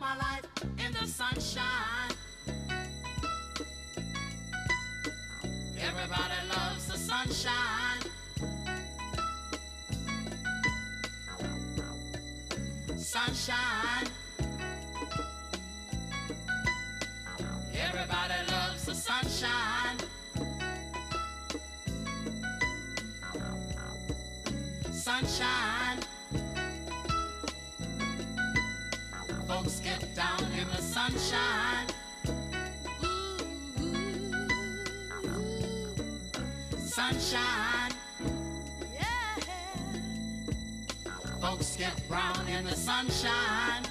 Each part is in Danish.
my life in the sunshine. Everybody loves the sunshine. Sunshine. Everybody loves the sunshine. Sunshine. Folks get down in the sunshine. Ooh, ooh, ooh. Sunshine. Yeah. Folks get brown in the sunshine.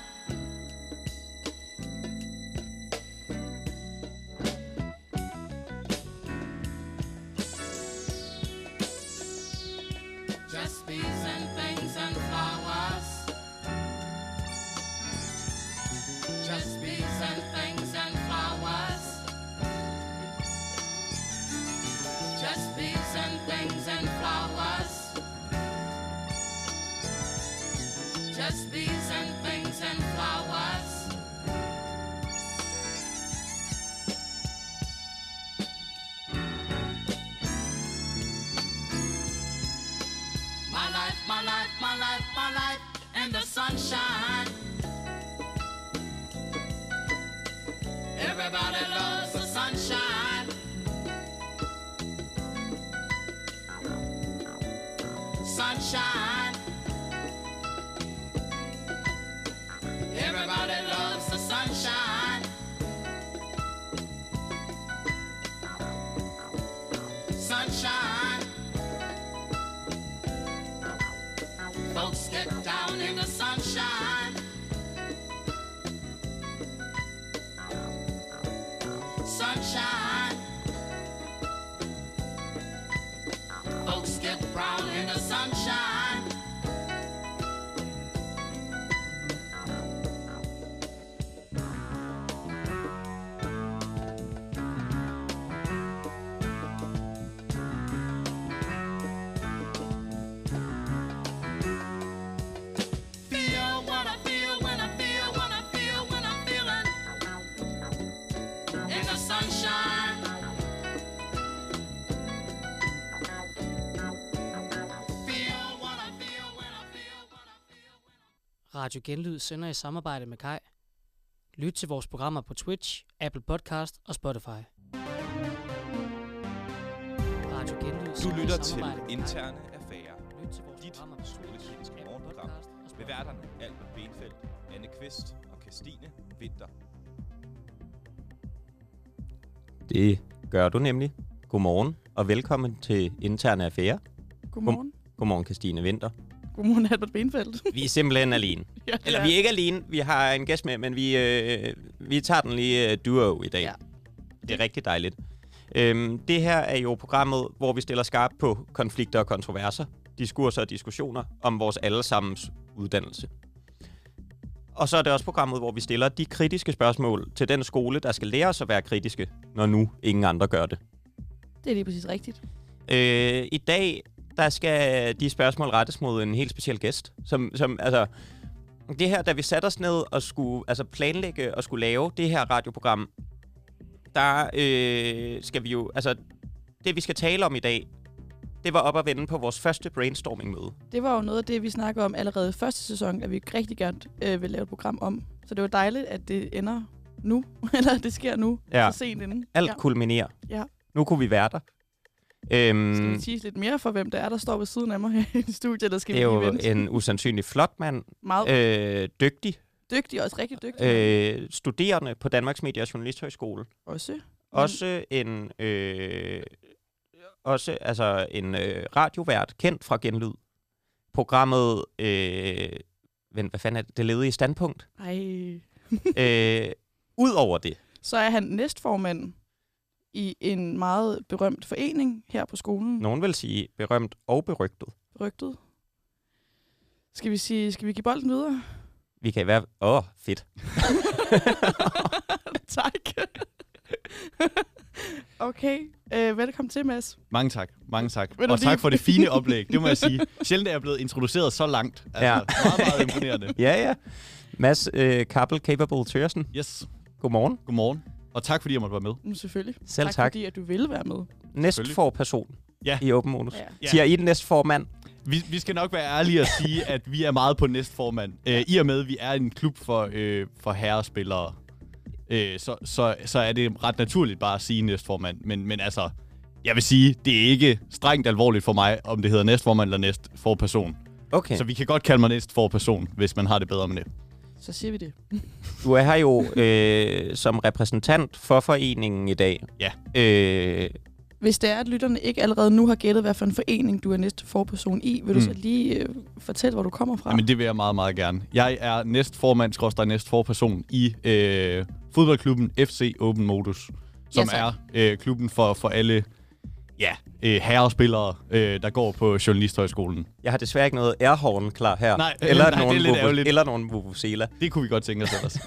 Radio Genlyd sender i samarbejde med Kai. Lyt til vores programmer på Twitch, Apple Podcast og Spotify. Radio Genlyd sender du lytter til Interne Affære. Lyt til vores dit journalistiske morgenprogram med værterne Albert Benfeldt, Anne Kvist og Christine Vinter. Det gør du nemlig. Godmorgen og velkommen til Interne Affære. Godmorgen. Godmorgen Christine Vinter. Godmorgen, Albert Benfeldt. Vi er simpelthen alene. Ja, eller vi er ikke alene. Vi har en gæst med, men vi tager den lige duo i dag. Ja. Det er rigtig dejligt. Det her er jo programmet, hvor vi stiller skarpt på konflikter og kontroverser, diskurser og diskussioner om vores allesammens uddannelse. Og så er det også programmet, hvor vi stiller de kritiske spørgsmål til den skole, der skal lære os at være kritiske, når nu ingen andre gør det. Det er lige præcis rigtigt. I dag der skal de spørgsmål rettes mod en helt speciel gæst, som altså det her, da vi satte os ned og skulle altså planlægge og skulle lave det her radioprogram, der skal vi jo altså det vi skal tale om i dag, det var op at vende på vores første brainstorming-møde. Det var jo noget af det, vi snakkede om allerede første sæson, at vi rigtig gerne vil lave et program om. Så det var dejligt, at det ender nu, eller det sker nu, ja. Så sent inden. Alt kulminerer. Ja. Nu kunne vi være der. Skal vi sige lidt mere for, hvem det er, der står ved siden af mig her i studiet, der skal vi vente? Det er jo en usandsynlig flot mand. Meget. Dygtig. Dygtig, også rigtig dygtig. Studerende på Danmarks Medie- og Journalisthøjskole. Også. Også en radiovært, kendt fra Genlyd. Programmet, hvad fanden er det? Det ledige standpunkt. Ej. Udover det. Så er han næstformanden i en meget berømt forening her på skolen. Nogen vil sige berømt og berygtet. Berygtet. Skal vi give bolden videre? Vi kan i hvert fald... Fedt. Tak. Okay, velkommen til, Mads. Mange tak, mange tak. Og tak for det fine oplæg, det må jeg sige. Sjældent er jeg blevet introduceret så langt. Altså, ja. Meget, meget imponerende. Ja, ja. Mads Kappel, Capable Tørsen. Yes. Godmorgen. Godmorgen. Og tak, fordi jeg måtte være med. Mm, selvfølgelig. Selv tak. Tak, fordi at du ville være med. Næstforperson i Open Modus. Ja. Siger I den næstformand? Vi skal nok være ærlige og sige, at vi er meget på næstformand. I og med, at vi er en klub for herrespillere. Så er det ret naturligt bare at sige næstformand. Men altså, jeg vil sige, det er ikke strengt alvorligt for mig, om det hedder næstformand eller næstforperson. Okay. Så vi kan godt kalde mig næstforperson, hvis man har det bedre med det. Så siger vi det. Du er her jo som repræsentant for foreningen i dag. Ja. Hvis det er, at lytterne ikke allerede nu har gættet, hvad for en forening du er næstforperson i, vil du så lige fortælle, hvor du kommer fra? Jamen, det vil jeg meget, meget gerne. Jeg er næstforperson i fodboldklubben FC Open Modus, som er klubben for alle herrespillere, der går på Journalisthøjskolen. Jeg har desværre ikke noget airhorn klar her. Nej, eller nogen vuvuzela. Det kunne vi godt tænke os ellers.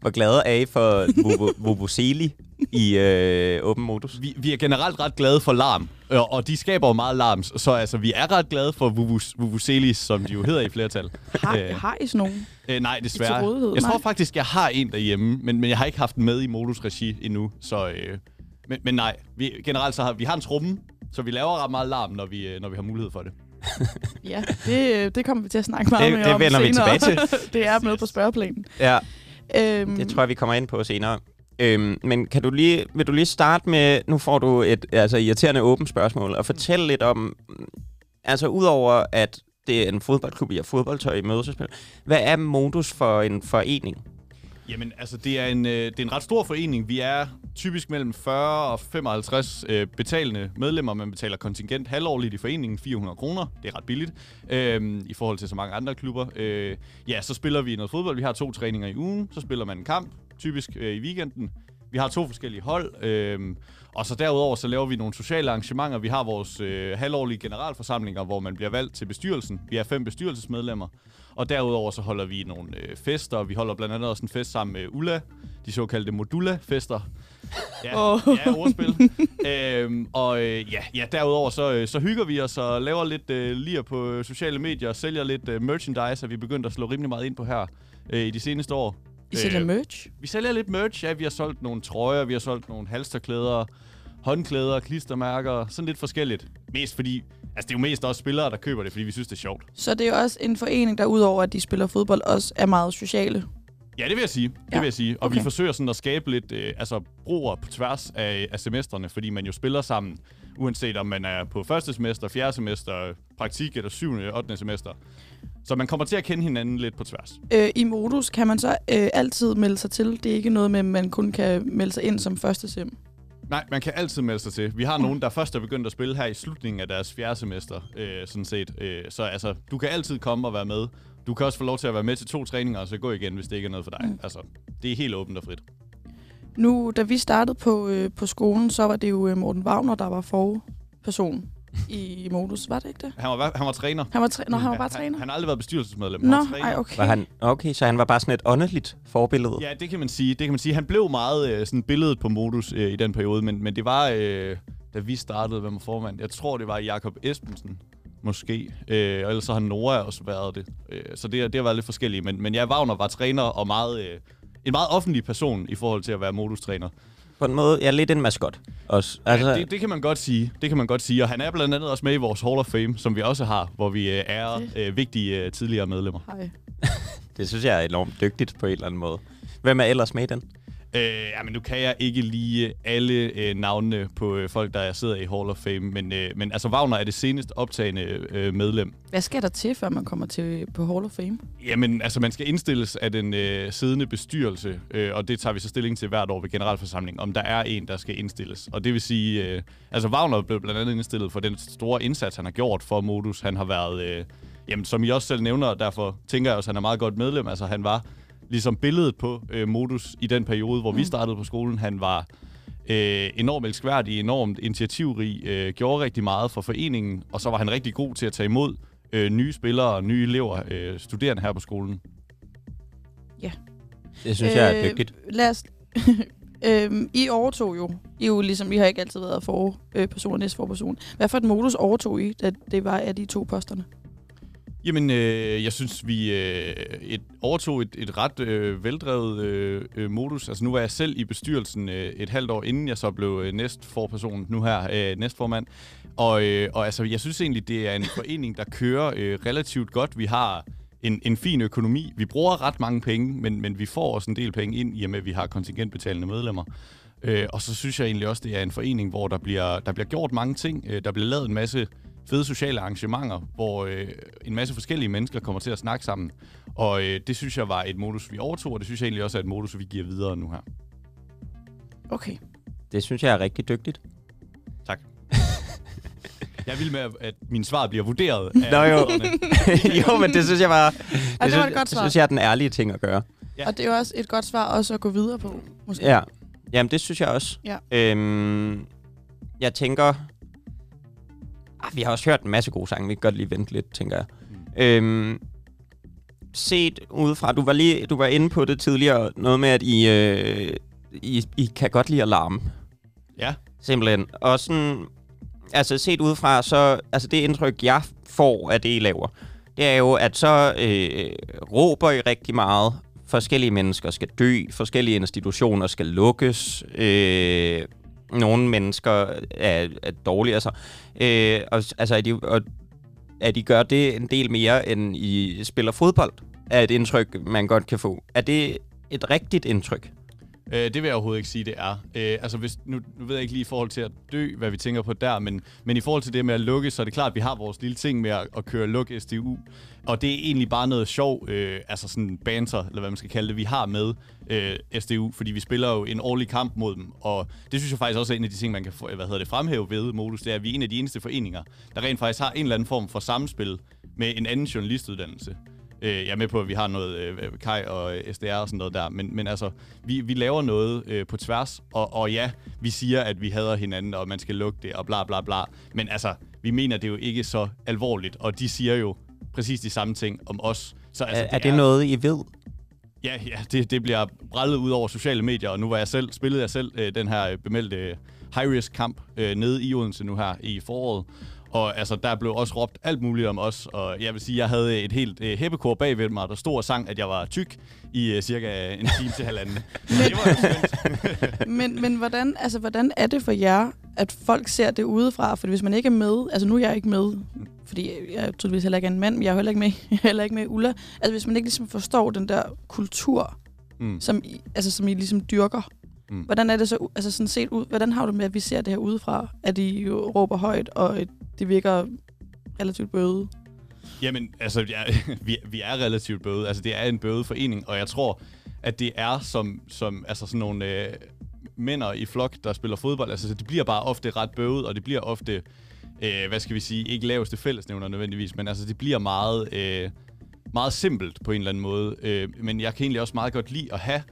Hvor glade er I for vuvuzeli i Open Modus? Vi er generelt ret glade for larm, og de skaber jo meget larm, så altså, vi er ret glade for vuvuzelis, som de jo hedder i flertal. Har I sådan nogen? Nej, desværre. Jeg tror faktisk, jeg har en derhjemme, men jeg har ikke haft den med i Modus-regi endnu, så... Men nej, generelt så har vi en tromme, så vi laver ret meget larm, når vi har mulighed for det. Ja, det kommer vi til at snakke meget mere om senere. Det vender vi tilbage til. Det er med på spørgeplanen. Ja, det tror jeg, vi kommer ind på senere. Men kan du lige, vil du lige starte med, nu får du et irriterende åbent spørgsmål, og fortælle lidt om, altså udover at det er en fodboldklub, I har fodboldtøj i mødesespil, hvad er Modus for en forening? Jamen, altså, det er en ret stor forening. Vi er typisk mellem 40 og 55 betalende medlemmer. Man betaler kontingent halvårligt i foreningen, 400 kroner. Det er ret billigt i forhold til så mange andre klubber. Så spiller vi noget fodbold. Vi har 2 træninger i ugen. Så spiller man en kamp, typisk i weekenden. Vi har 2 forskellige hold. Og så derudover, så laver vi nogle sociale arrangementer. Vi har vores halvårlige generalforsamlinger, hvor man bliver valgt til bestyrelsen. Vi er 5 bestyrelsesmedlemmer. Og derudover så holder vi nogle fester. Vi holder blandt andet også en fest sammen med Ulla. De såkaldte Modula-fester. Ja, ordspil. Derudover så hygger vi os og laver lidt lir på sociale medier og sælger lidt merchandise, og vi er begyndt at slå rimelig meget ind på her i de seneste år. I sælger merch? Vi sælger lidt merch, ja. Vi har solgt nogle trøjer, vi har solgt nogle halsterklæder, håndklæder, klistermærker, sådan lidt forskelligt. Mest fordi... Altså, det er jo mest også spillere, der køber det, fordi vi synes, det er sjovt. Så det er også en forening, der udover, at de spiller fodbold, også er meget sociale? Ja, det vil jeg sige. Og vi forsøger sådan at skabe lidt broer på tværs af semesterne, fordi man jo spiller sammen, uanset om man er på første semester, fjerde semester, praktik eller 7. og 8. semester. Så man kommer til at kende hinanden lidt på tværs. I Modus kan man så altid melde sig til. Det er ikke noget med, at man kun kan melde sig ind som første sem. Nej, man kan altid melde sig til. Vi har nogen, der først er begyndt at spille her i slutningen af deres 4. semester, sådan set. Så altså, du kan altid komme og være med. Du kan også få lov til at være med til 2 træninger, og så gå igen, hvis det ikke er noget for dig. Altså, det er helt åbent og frit. Nu, da vi startede på skolen, så var det jo Morten Wagner, der var forperson i Modus. Var det ikke det? Han var træner. Han var bare træner? Han har aldrig været bestyrelsesmedlem. Okay, så han var bare sådan et åndeligt forbillede. Ja, det kan man sige. Han blev meget sådan billedet på Modus i den periode, men det var, da vi startede, hvem var formand? Jeg tror, det var Jacob Espensen, måske. Og ellers så har Nora også været det. Så det har været lidt forskelligt. Men Wagner var træner og en meget offentlig person i forhold til at være Modus-træner. På en måde, lidt en maskot også. Altså, ja, det kan man godt sige. Og han er blandt andet også med i vores Hall of Fame, som vi også har, hvor vi er vigtige tidligere medlemmer. Hej. Det synes jeg er enormt dygtigt på en eller anden måde. Hvem er ellers med i den? Men nu kan jeg ikke lige alle navnene på folk, der sidder i Hall of Fame, men altså Wagner er det senest optagende medlem. Hvad skal der til, før man kommer til på Hall of Fame? Jamen, altså man skal indstilles af den siddende bestyrelse, og det tager vi så stilling til hvert år ved generalforsamlingen, om der er en, der skal indstilles. Og det vil sige, altså Wagner blev blandt andet indstillet for den store indsats, han har gjort for Modus. Han har været, som I også selv nævner, og derfor tænker jeg også, han er meget godt medlem. Altså han var... ligesom billedet på Modus i den periode, hvor vi startede på skolen. Han var enormt elskværdig, enormt initiativrig, gjorde rigtig meget for foreningen, og så var han rigtig god til at tage imod nye spillere, nye elever, studerende her på skolen. Ja. Det synes jeg er dygtigt. Lad os I overtog jo. I jo ligesom, I har ikke altid været forperson og næstforperson. Hvad for et modus overtog I, da det var af de to posterne? Jamen, jeg synes, vi overtog et ret veldrevet modus. Altså, nu var jeg selv i bestyrelsen et halvt år, inden jeg så blev næstforperson, nu her næstformand. Og altså, jeg synes egentlig, det er en forening, der kører relativt godt. Vi har en fin økonomi. Vi bruger ret mange penge, men vi får også en del penge ind, i og med, at vi har kontingentbetalende medlemmer. Og så synes jeg egentlig også, det er en forening, hvor der bliver gjort mange ting. Der bliver lavet en masse fede sociale arrangementer, hvor en masse forskellige mennesker kommer til at snakke sammen. Og det synes jeg var et modus, vi overtog, og det synes jeg egentlig også er et modus, vi giver videre nu her. Okay. Det synes jeg er rigtig dygtigt. Tak. Jeg vil med, at mine svar bliver vurderet. Nå jo. Jo, men det synes jeg var... Det synes jeg er den ærlige ting at gøre. Ja. Og det er jo også et godt svar også at gå videre på, måske. Ja. Jamen, det synes jeg også. Ja. Jeg tænker... Vi har også hørt en masse gode sange. Vi kan godt lige vente lidt, tænker jeg. Set udefra, du var inde på det tidligere, noget med, at I kan godt lide at larme. Ja. Simpelthen. Og sådan, altså set udefra, så, altså det indtryk, jeg får af det, I laver, det er jo, at så råber I rigtig meget. Forskellige mennesker skal dø, forskellige institutioner skal lukkes, nogle mennesker er dårlige, altså. At I gør det en del mere, end I spiller fodbold, er et indtryk, man godt kan få. Er det et rigtigt indtryk? Det vil jeg overhovedet ikke sige, det er. Altså, hvis, nu ved jeg ikke lige i forhold til at dø, hvad vi tænker på der, men i forhold til det med at lukke, så er det klart, at vi har vores lille ting med at køre luk SDU. Og det er egentlig bare noget sjov, altså sådan banter, eller hvad man skal kalde det, vi har med SDU, fordi vi spiller jo en årlig kamp mod dem. Og det synes jeg faktisk også er en af de ting, man kan fremhæve ved modus, det er, at vi er en af de eneste foreninger, der rent faktisk har en eller anden form for samspil med en anden journalistuddannelse. Jeg er med på, at vi har noget Kai og SDR og sådan noget der, men altså, vi laver noget på tværs, og ja, vi siger, at vi hader hinanden, og man skal lukke det, og bla bla bla, men altså, vi mener det jo ikke så alvorligt, og de siger jo præcis de samme ting om os. Så, altså, er det noget, I ved? Ja, det bliver brællet ud over sociale medier, og nu var jeg selv, spillede jeg selv den her bemeldte high-risk-kamp nede i Odense nu her i foråret. Og altså, der blev også råbt alt muligt om os, og jeg vil sige, jeg havde et helt heppekor bagved mig, der stod og sang, at jeg var tyk i cirka en time til halvanden. Det var jo skønt. men hvordan er det for jer, at folk ser det udefra? Fordi hvis man ikke er med, altså nu er jeg ikke med, fordi jeg tydeligvis heller ikke er en mand, men jeg er heller ikke med, i Ulla. Altså hvis man ikke ligesom forstår den der kultur, som I ligesom dyrker. Hvordan er det så, altså sådan set ud, hvordan har du med, at vi ser det her udefra, at I jo råber højt, og det virker relativt bøde? Jamen, altså, vi er relativt bøde. Altså, det er en bøde forening, og jeg tror, at det er som altså sådan nogle mænder i flok, der spiller fodbold. Altså, det bliver bare ofte ret bøde, og det bliver ofte, hvad skal vi sige, ikke laveste fællesnævner nødvendigvis, men altså, det bliver meget, meget simpelt på en eller anden måde. Men jeg kan egentlig også meget godt lide at have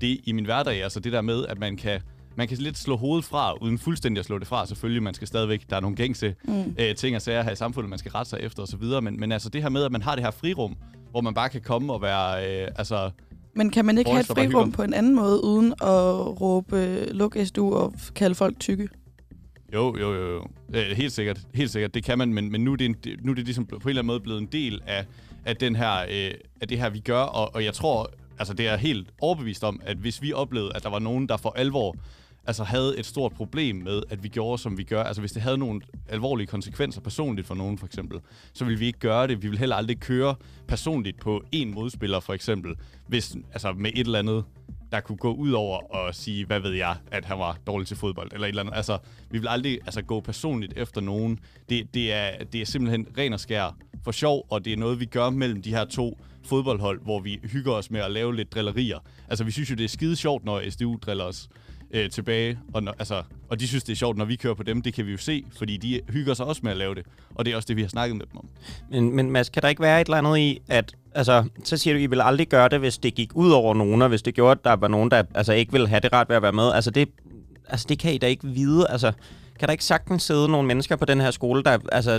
det i min hverdag, altså det der med, at man kan lidt slå hovedet fra, uden fuldstændig at slå det fra. Selvfølgelig, man skal stadigvæk, der er nogle gængse ting og sager her i samfundet, man skal rette sig efter osv., men altså det her med, at man har det her frirum, hvor man bare kan komme og være, altså... Men kan man ikke have et frirum på en anden måde, uden at råbe luk SDU og kalde folk tykke? Jo. Helt sikkert, det kan man, men nu er det ligesom på en eller anden måde blevet en del af den her, af det her, vi gør, og jeg tror... Altså, det er helt overbevist om, at hvis vi oplevede, at der var nogen, der for alvor altså, havde et stort problem med, at vi gjorde, som vi gør, altså hvis det havde nogle alvorlige konsekvenser personligt for nogen, for eksempel, så ville vi ikke gøre det. Vi ville heller aldrig køre personligt på én modspiller, for eksempel, hvis, altså, med et eller andet, der kunne gå ud over og sige, hvad ved jeg, at han var dårlig til fodbold, eller et eller andet. Altså, vi ville aldrig altså, gå personligt efter nogen. Det er simpelthen ren og skær for sjov, og det er noget, vi gør mellem de her to fodboldhold, hvor vi hygger os med at lave lidt drillerier. Altså, vi synes jo, det er skide sjovt, når SDU driller os tilbage, og de synes, det er sjovt, når vi kører på dem. Det kan vi jo se, fordi de hygger sig også med at lave det, og det er også det, vi har snakket med dem om. Men Mads, kan der ikke være et eller andet i, at altså, så siger du, I ville aldrig gøre det, hvis det gik ud over nogen, og hvis det gjorde, at der var nogen, der altså, ikke ville have det ret ved at være med? Altså, det kan I da ikke vide, altså... Kan der ikke sagtens sidde nogle mennesker på den her skole, der, altså,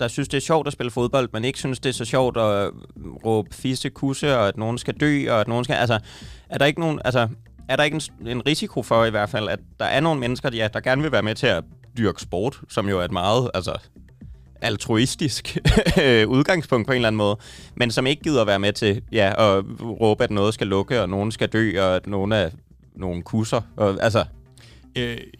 der synes, det er sjovt at spille fodbold, men ikke synes, det er så sjovt at råbe fisse, kusse, og at nogen skal dø, og at nogen skal... Altså, er der ikke nogen... Altså, er der ikke en risiko for i hvert fald, at der er nogle mennesker, der gerne vil være med til at dyrke sport, som jo er et meget altruistisk udgangspunkt på en eller anden måde, men som ikke gider være med til at råbe, at noget skal lukke, og nogen skal dø, og at nogen kusser, og altså...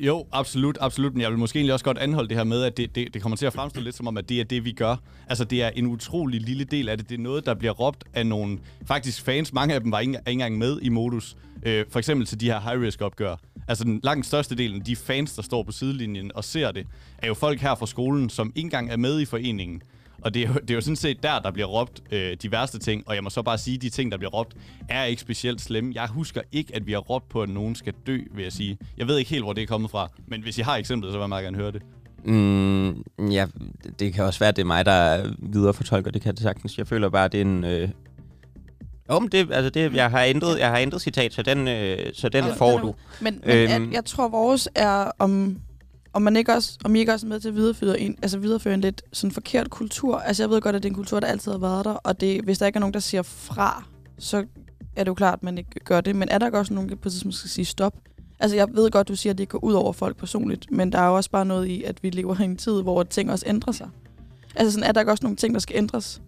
Jo, absolut, men jeg vil måske egentlig også godt anholde det her med, at det kommer til at fremstå lidt som om, at det er det, vi gør. Altså, det er en utrolig lille del af det. Det er noget, der bliver råbt af nogle faktisk fans. Mange af dem var ikke engang med i modus, for eksempel til de her high-risk-opgør. Altså, den langt største del af de fans, der står på sidelinjen og ser det, er jo folk her fra skolen, som ikke engang er med i foreningen. Og det er jo sådan set der bliver råbt de værste ting, og jeg må så bare sige, at de ting, der bliver råbt, er ikke specielt slemme. Jeg husker ikke, at vi har råbt på, at nogen skal dø, vil jeg sige. Jeg ved ikke helt, hvor det er kommet fra, men hvis I har eksemplet, så vil jeg meget gerne høre det. Ja, det kan også være, at det er mig, der viderefortolker det, kan det sagtens. Jeg føler bare, at det er en... Jeg har ændret citat, så den får du. Men jeg tror, vores er om I ikke også er med til at videreføre en lidt sådan forkert kultur. Altså, jeg ved godt, at det er en kultur, der altid har været der, og det, hvis der ikke er nogen, der siger fra, så er det jo klart, at man ikke gør det. Men er der ikke også nogen, der på tidspunkt skal sige stop? Altså, jeg ved godt, du siger, at det går ud over folk personligt, men der er jo også bare noget i, at vi lever i en tid, hvor ting også ændrer sig. Altså, sådan, er der ikke også nogle ting, der skal ændres?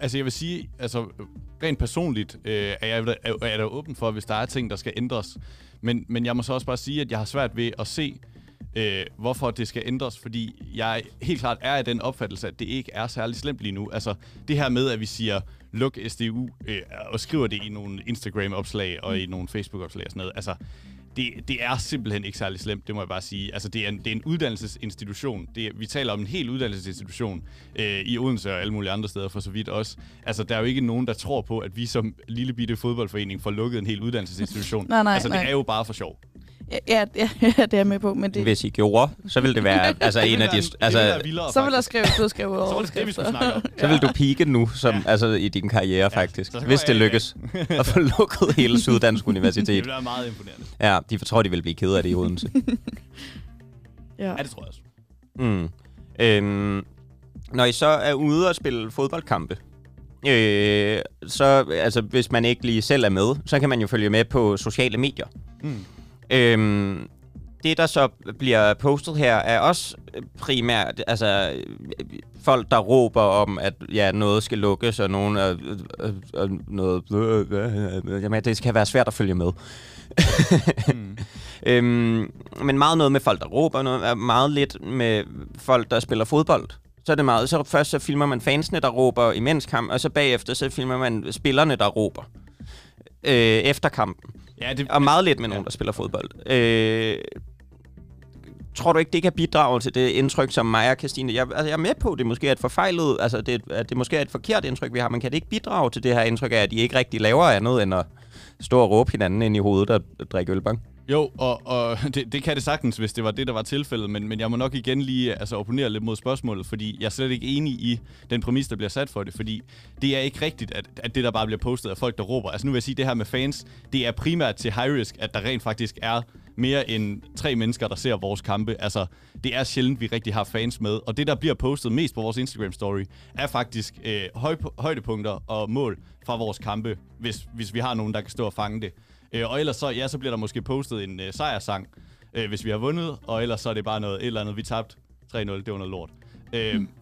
Altså, jeg vil sige, rent personligt er jeg åben for, hvis der er ting, der skal ændres. Men jeg må så også bare sige, at jeg har svært ved at se, hvorfor det skal ændres, fordi jeg helt klart er af den opfattelse, at det ikke er særlig slemt lige nu. Altså, det her med, at vi siger, luk SDU, og skriver det i nogle Instagram-opslag og i nogle Facebook-opslag og sådan noget, altså, det er simpelthen ikke særlig slemt, det må jeg bare sige. Altså, det er en uddannelsesinstitution. Vi taler om en hel uddannelsesinstitution i Odense og alle mulige andre steder for så vidt også. Altså, der er jo ikke nogen, der tror på, at vi som lille bitte fodboldforening får lukket en hel uddannelsesinstitution. Nej. Det er jo bare for sjov. Ja, det er med på, men det... Hvis I gjorde, så ville det være en af de... så ville der skrive over. Så var det det, vi skulle snakke om. Så ville du peake nu i din karriere, faktisk. Hvis det lykkes at få lukket hele Syddansk Universitet. Det ville være meget imponerende. Ja, de tror, de vil blive ked af det i Odense. Ja, det tror jeg også. Når I så er ude og spille fodboldkampe, så hvis man ikke lige selv er med, så kan man jo følge med på sociale medier. Det, der så bliver postet her, er også primært folk, der råber om, at noget skal lukkes, og nogen noget... Jamen, det kan være svært at følge med. Men meget noget med folk, der råber, noget, meget lidt med folk, der spiller fodbold. Så er det meget. Så først så filmer man fansene, der råber imens kamp, og så bagefter så filmer man spillerne, der råber efter kampen. Ja, og meget lidt med nogen, der spiller fodbold. Tror du ikke, det kan bidrage til det indtryk, som mig og Christine... Jeg er med på, det måske er et forfejlet... det måske er et forkert indtryk, vi har. Man kan det ikke bidrage til det her indtryk af, at de ikke rigtig laver andet, end at stå og råbe hinanden ind i hovedet og drikke ølbang? Jo, og det kan det sagtens, hvis det var det, der var tilfældet. Men jeg må nok igen lige opponere lidt mod spørgsmålet, fordi jeg er slet ikke enig i den præmis, der bliver sat for det. Fordi det er ikke rigtigt, at det, der bare bliver postet af folk, der råber. Altså, nu vil jeg sige, det her med fans, det er primært til high risk, at der rent faktisk er mere end 3 mennesker, der ser vores kampe. Altså, det er sjældent, vi rigtig har fans med. Og det, der bliver postet mest på vores Instagram-story, er faktisk højdepunkter og mål fra vores kampe, hvis vi har nogen, der kan stå og fange det. Og ellers så bliver der måske postet en sejrsang, hvis vi har vundet, og ellers så er det bare noget et eller andet, vi tabte 3-0, det var noget lort.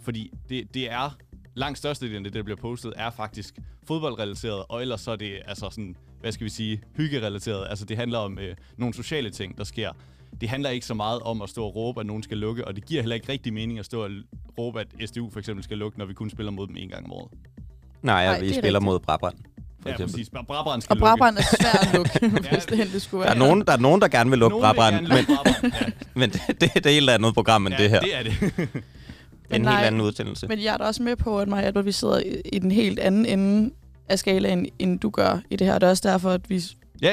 Fordi det er langt størstedelen af det, der bliver postet, er faktisk fodboldrelateret, og ellers så er det sådan, hvad skal vi sige, hyggerelateret. Altså, det handler om nogle sociale ting, der sker. Det handler ikke så meget om at stå og råbe, at nogen skal lukke, og det giver heller ikke rigtig mening at stå og råbe, at SDU for eksempel skal lukke, når vi kun spiller mod dem en gang om året. Nej, vi spiller mod Brabrand. Ja, præcis. Brabrand skal lukke. Og Brabrand er svært at lukke, hvis det skulle være. Der er nogen, der gerne vil lukke Brabrand, men det er et helt andet program end det her. Det er det. En helt anden udsendelse. Men jeg er da også med på, at Maja, vi sidder i den helt anden ende af skalaen, end du gør i det her. Det er også derfor, at vi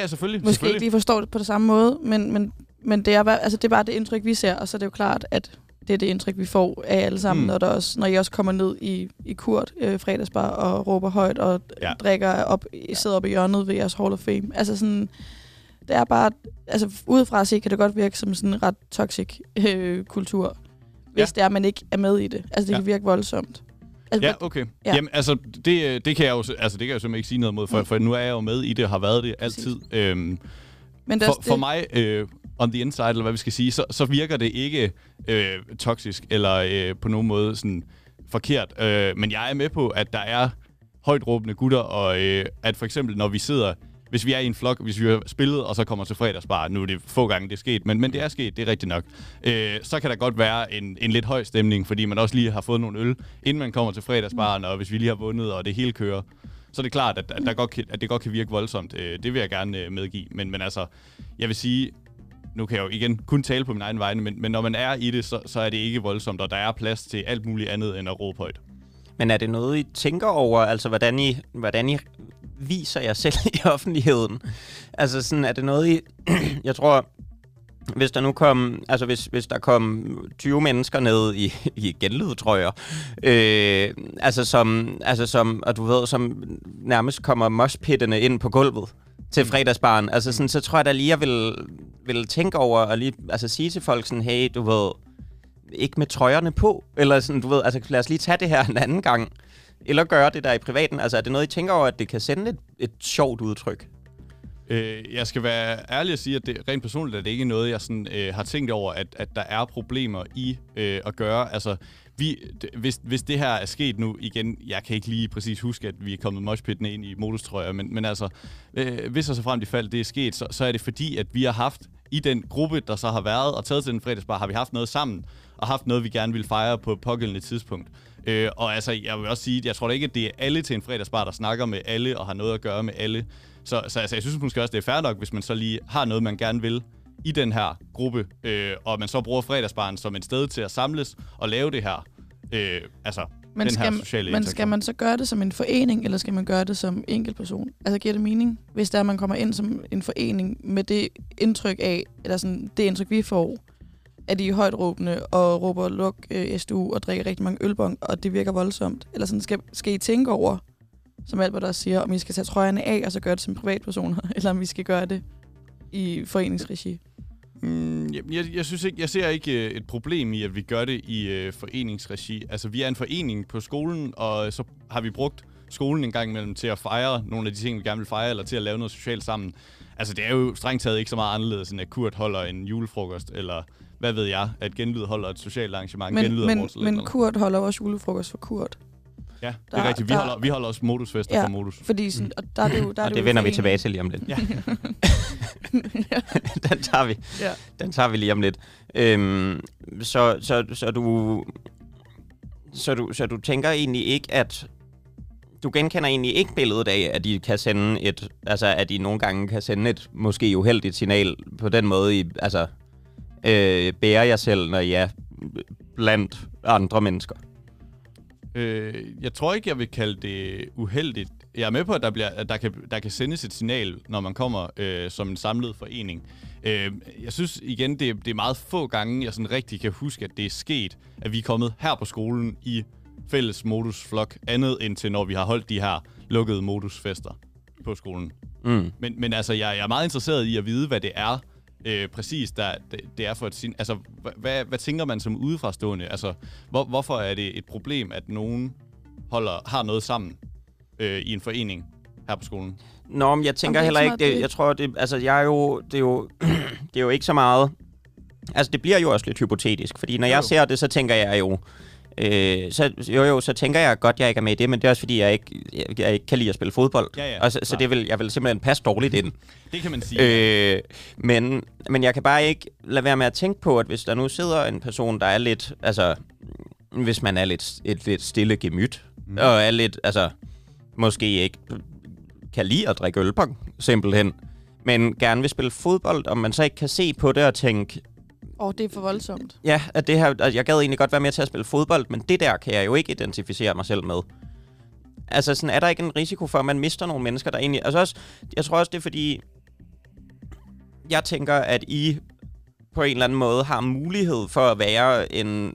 selvfølgelig ikke lige forstår det på det samme måde, men det er bare det indtryk, vi ser, og så er det jo klart, at det er det indtryk, vi får af alle sammen, når I også kommer ned i Kurt fredagsbar og råber højt og drikker op, sidder op i hjørnet ved jeres Hall of Fame. Altså sådan, det er bare, udefra sig kan det godt virke som sådan en ret toxic kultur, hvis det er, man ikke er med i det. Altså det kan virke voldsomt. Altså, ja, okay. Ja. Jamen, altså, det kan jeg jo simpelthen ikke sige noget mod, for nu er jeg jo med i det og har været det altid. Men for mig, on the inside, eller hvad vi skal sige, så virker det ikke toksisk eller på nogen måde sådan forkert. Men jeg er med på, at der er højt råbende gutter, og at for eksempel, når vi sidder... Hvis vi er i en flok, hvis vi har spillet, og så kommer til fredagsbar, nu er det få gange, det er sket, men det er sket, det er rigtigt nok, så kan der godt være en lidt høj stemning, fordi man også lige har fået nogle øl, inden man kommer til fredagsbaren, og hvis vi lige har vundet, og det hele kører, så er det klart, at det godt kan virke voldsomt. Det vil jeg gerne medgive, men altså, jeg vil sige, nu kan jeg jo igen kun tale på min egen vegne, men når man er i det, så er det ikke voldsomt, og der er plads til alt muligt andet end at råbe højt. Men er det noget, I tænker over, altså hvordan I viser jer selv i offentligheden? Altså sådan, er det noget, I... Jeg tror, hvis der nu kom... Altså hvis der kom 20 mennesker ned i Genlyd, tror jeg. Og du ved, som nærmest kommer moshpittene ind på gulvet til fredagsbaren. Altså sådan, så tror jeg da lige, jeg vil tænke over og lige sige til folk sådan, hey, du ved... ikke med trøjerne på, eller sådan, du ved, altså lad os lige tage det her en anden gang, eller gøre det der i privaten. Altså er det noget, I tænker over, at det kan sende et sjovt udtryk? Jeg skal være ærlig og sige, at det, rent personligt er det ikke noget, jeg sådan, har tænkt over, at der er problemer i at gøre. Altså, hvis det her er sket nu, igen, jeg kan ikke lige præcis huske, at vi er kommet moshpittene ind i modustrøjer, men altså, hvis og så frem til fald det er sket, så er det fordi, at vi har haft i den gruppe, der så har været og taget til den fredagsbar, har vi haft noget sammen, og haft noget, vi gerne ville fejre på et pågældende tidspunkt. Og altså, jeg vil også sige, jeg tror da ikke, at det er alle til en fredagsbar, der snakker med alle og har noget at gøre med alle. Så altså, jeg synes måske også, det er fair nok, hvis man så lige har noget, man gerne vil i den her gruppe, og man så bruger fredagsbaren som et sted til at samles og lave det her, skal man så gøre det som en forening, eller skal man gøre det som enkeltperson? Altså giver det mening, hvis der man kommer ind som en forening med det indtryk af, eller sådan det indtryk, vi får, at de er højt råbende og råber luk SDU og drikker rigtig mange ølbong, og det virker voldsomt. Eller sådan, skal I tænke over, som Albert også siger, om I skal tage trøjerne af og så gøre det som privatpersoner, eller om vi skal gøre det i foreningsregi? Jeg synes ikke, jeg ser ikke et problem i, at vi gør det i foreningsregi. Altså, vi er en forening på skolen, og så har vi brugt skolen en gang imellem til at fejre nogle af de ting, vi gerne vil fejre, eller til at lave noget socialt sammen. Altså, det er jo strengt taget ikke så meget anderledes, end at Kurt holder en julefrokost, eller hvad ved jeg, at Genlyd holder et socialt arrangement. Men Kurt holder også julefrokost for Kurt. Ja, det er rigtigt. Vi holder også modusfester for modus. Fordi sådan, og der er det jo... Der er og det vender vi tilbage til lige om lidt. Ja. Den tager vi lige om lidt. Så du tænker egentlig ikke, at... Du genkender egentlig ikke billedet af, at de kan sende et... Altså, at de nogle gange kan sende et måske uheldigt signal på den måde, I... Altså, bærer jer selv, når I er blandt andre mennesker. Jeg tror ikke, jeg vil kalde det uheldigt. Jeg er med på, at der kan sendes et signal, når man kommer som en samlet forening. Jeg synes igen, det er meget få gange, jeg sådan rigtig kan huske, at det er sket, at vi er kommet her på skolen i fælles modusflok, andet end til, når vi har holdt de her lukkede modusfester på skolen. Mm. Men altså, jeg er meget interesseret i at vide, hvad det er, præcis, det er for et sin... Altså, hvad tænker man som udefrastående? Altså, hvorfor er det et problem, at nogen har noget sammen i en forening her på skolen? Nå, men jeg tænker heller ikke... Det er jo ikke så meget... Altså, det bliver jo også lidt hypotetisk, fordi når jeg ser det, så tænker jeg jo... så tænker jeg godt, jeg ikke er med i det, men det er også fordi, jeg ikke kan lide at spille fodbold. Og så jeg vil simpelthen passe dårligt ind. Det kan man sige. Men jeg kan bare ikke lade være med at tænke på, at hvis der nu sidder en person, der er lidt, altså, hvis man er lidt stille gemyt, og er lidt, altså, måske ikke kan lide at drikke ølpong, simpelthen, men gerne vil spille fodbold, og man så ikke kan se på det og tænke, det er for voldsomt. Ja, at det her, altså, jeg gad egentlig godt være med til at spille fodbold, men det der kan jeg jo ikke identificere mig selv med. Altså, sådan, er der ikke en risiko for, at man mister nogle mennesker, der egentlig... Altså også, jeg tror også, det er fordi, jeg tænker, at I på en eller anden måde har mulighed for at være en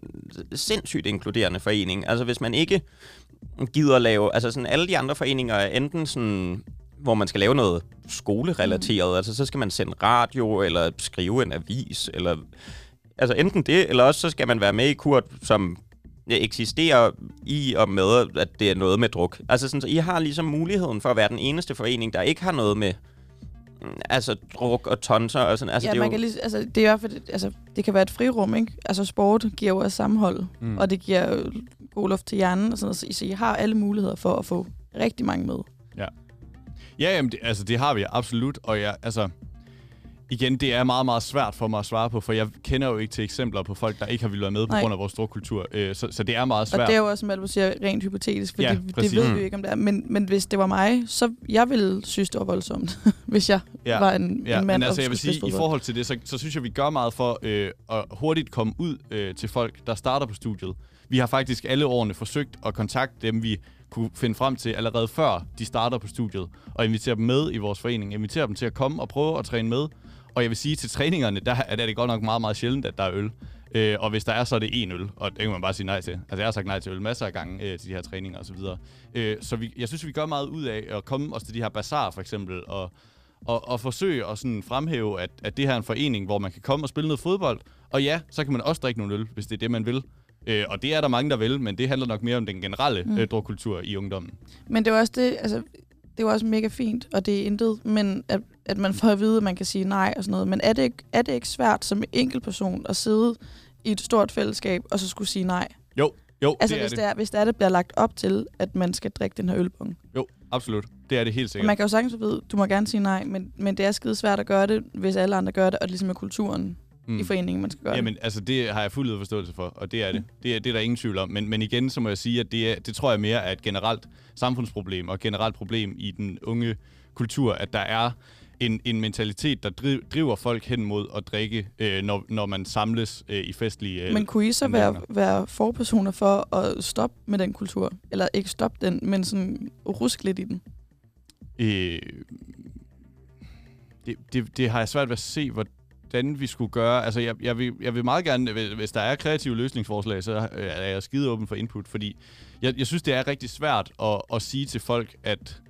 sindssygt inkluderende forening. Altså, hvis man ikke gider lave... Altså, sådan, alle de andre foreninger er enten sådan... hvor man skal lave noget skolerelateret, altså så skal man sende radio, eller skrive en avis, eller... Altså enten det, eller også så skal man være med i Kurt som eksisterer i og med, at det er noget med druk. Altså sådan, så I har ligesom muligheden for at være den eneste forening, der ikke har noget med altså druk og tonser og sådan. Altså, ja, det er man jo... kan lige, altså det er i hvert fald, altså det kan være et frirum, ikke? Altså sport giver jo sammenhold, og det giver god luft til hjernen og sådan noget. Så I har alle muligheder for at få rigtig mange med. Ja. Ja, jamen, det har vi absolut, og jeg, altså igen, det er meget, meget svært for mig at svare på, for jeg kender jo ikke til eksempler på folk, der ikke har ville være med på grund af vores struktur. Så det er meget svært. Og det er jo også, som Albert siger, rent hypotetisk, for ja, det ved vi jo ikke, om det er. Men hvis det var mig, så jeg ville synes, det var voldsomt, hvis jeg var en mand. Men altså, jeg vil sige, i forhold til det, så synes jeg, vi gør meget for at hurtigt komme ud til folk, der starter på studiet. Vi har faktisk alle årene forsøgt at kontakte dem, vi kunne finde frem til allerede før de starter på studiet, og invitere dem med i vores forening, invitere dem til at komme og prøve at træne med. Og jeg vil sige, til træningerne, der er det godt nok meget, meget sjældent, at der er øl. Og hvis der er, så er det én øl, og det kan man bare sige nej til. Altså, jeg har sagt nej til øl masser af gange til de her træninger osv. Så jeg synes, vi gør meget ud af at komme os til de her bazarer, for eksempel, og forsøge at sådan fremhæve, at det her er en forening, hvor man kan komme og spille noget fodbold. Og ja, så kan man også drikke nogle øl, hvis det er det, man vil. Og det er der mange, der vil, men det handler nok mere om den generelle drukkultur i ungdommen. Men det er også det, altså... Det er jo også mega fint, og det er intet, men at man får at vide, at man kan sige nej og sådan noget. Men er det ikke svært som enkeltperson at sidde i et stort fællesskab og så skulle sige nej? Jo, altså, det er det. Altså hvis det bliver lagt op til, at man skal drikke den her ølbong. Jo, absolut. Det er det helt sikkert. Og man kan jo sagtens vide, du må gerne sige nej, men det er skide svært at gøre det, hvis alle andre gør det, og det ligesom er kulturen i foreningen, man skal gøre det. Jamen, altså det har jeg fuld forståelse for, og det er det. Det er der ingen tvivl om. Men igen, så må jeg sige, at det tror jeg mere er et generelt samfundsproblem, og et generelt problem i den unge kultur, at der er en mentalitet, der driver folk hen mod at drikke, når man samles i festlige... Men kunne I så være forpersoner for at stoppe med den kultur? Eller ikke stoppe den, men sådan ruske lidt i den? Det har jeg svært ved at se, hvordan vi skulle gøre. Altså, jeg vil meget gerne, hvis der er kreative løsningsforslag, så er jeg skide åben for input, fordi jeg synes, det er rigtig svært at sige til folk, at...